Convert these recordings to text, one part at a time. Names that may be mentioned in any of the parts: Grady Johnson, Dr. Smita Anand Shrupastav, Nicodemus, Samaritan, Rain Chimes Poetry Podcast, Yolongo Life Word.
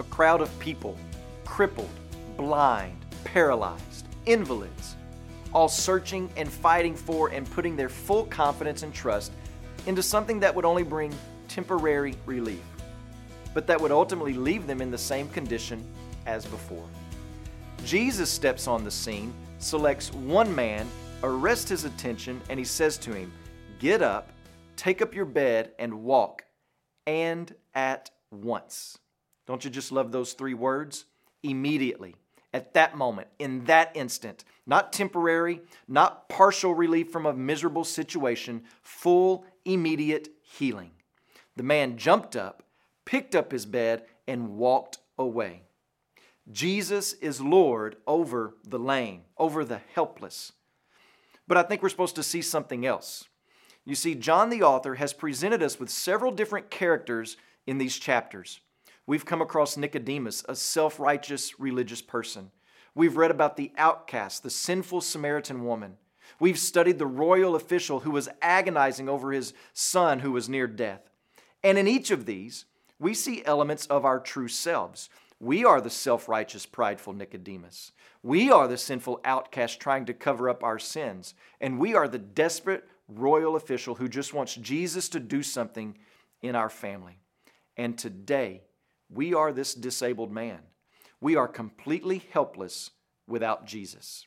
a crowd of people, crippled, blind, paralyzed, invalids, all searching and fighting for and putting their full confidence and trust into something that would only bring temporary relief, but that would ultimately leave them in the same condition as before. Jesus steps on the scene, selects one man, arrests his attention, and he says to him, "Get up, take up your bed, and walk, and at once." Don't you just love those three words? Immediately, at that moment, in that instant, not temporary, not partial relief from a miserable situation, full, immediate healing. The man jumped up, picked up his bed, and walked away. Jesus is Lord over the lame, over the helpless. But I think we're supposed to see something else. You see, John the author has presented us with several different characters in these chapters. We've come across Nicodemus, a self-righteous religious person. We've read about the outcast, the sinful Samaritan woman. We've studied the royal official who was agonizing over his son who was near death. And in each of these, we see elements of our true selves. We are the self-righteous, prideful Nicodemus. We are the sinful outcast trying to cover up our sins. And we are the desperate royal official who just wants Jesus to do something in our family. And today, we are this disabled man. We are completely helpless without Jesus.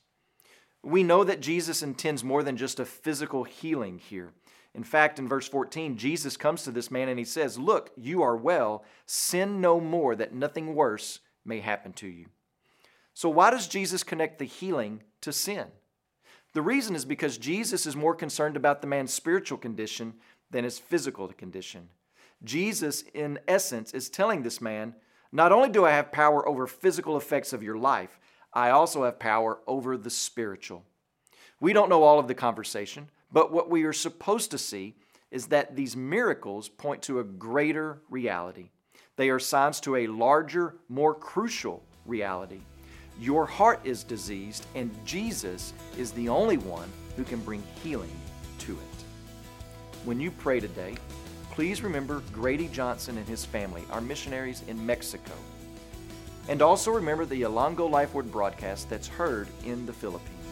We know that Jesus intends more than just a physical healing here. In fact, in verse 14, Jesus comes to this man and he says, "Look, you are well. Sin no more, that nothing worse may happen to you." So why does Jesus connect the healing to sin? The reason is because Jesus is more concerned about the man's spiritual condition than his physical condition. Jesus, in essence, is telling this man, not only do I have power over physical effects of your life, I also have power over the spiritual. We don't know all of the conversation, but what we are supposed to see is that these miracles point to a greater reality. They are signs to a larger, more crucial reality. Your heart is diseased, and Jesus is the only one who can bring healing to it. When you pray today, please remember Grady Johnson and his family, our missionaries in Mexico. And also remember the Yolongo Life Word broadcast that's heard in the Philippines.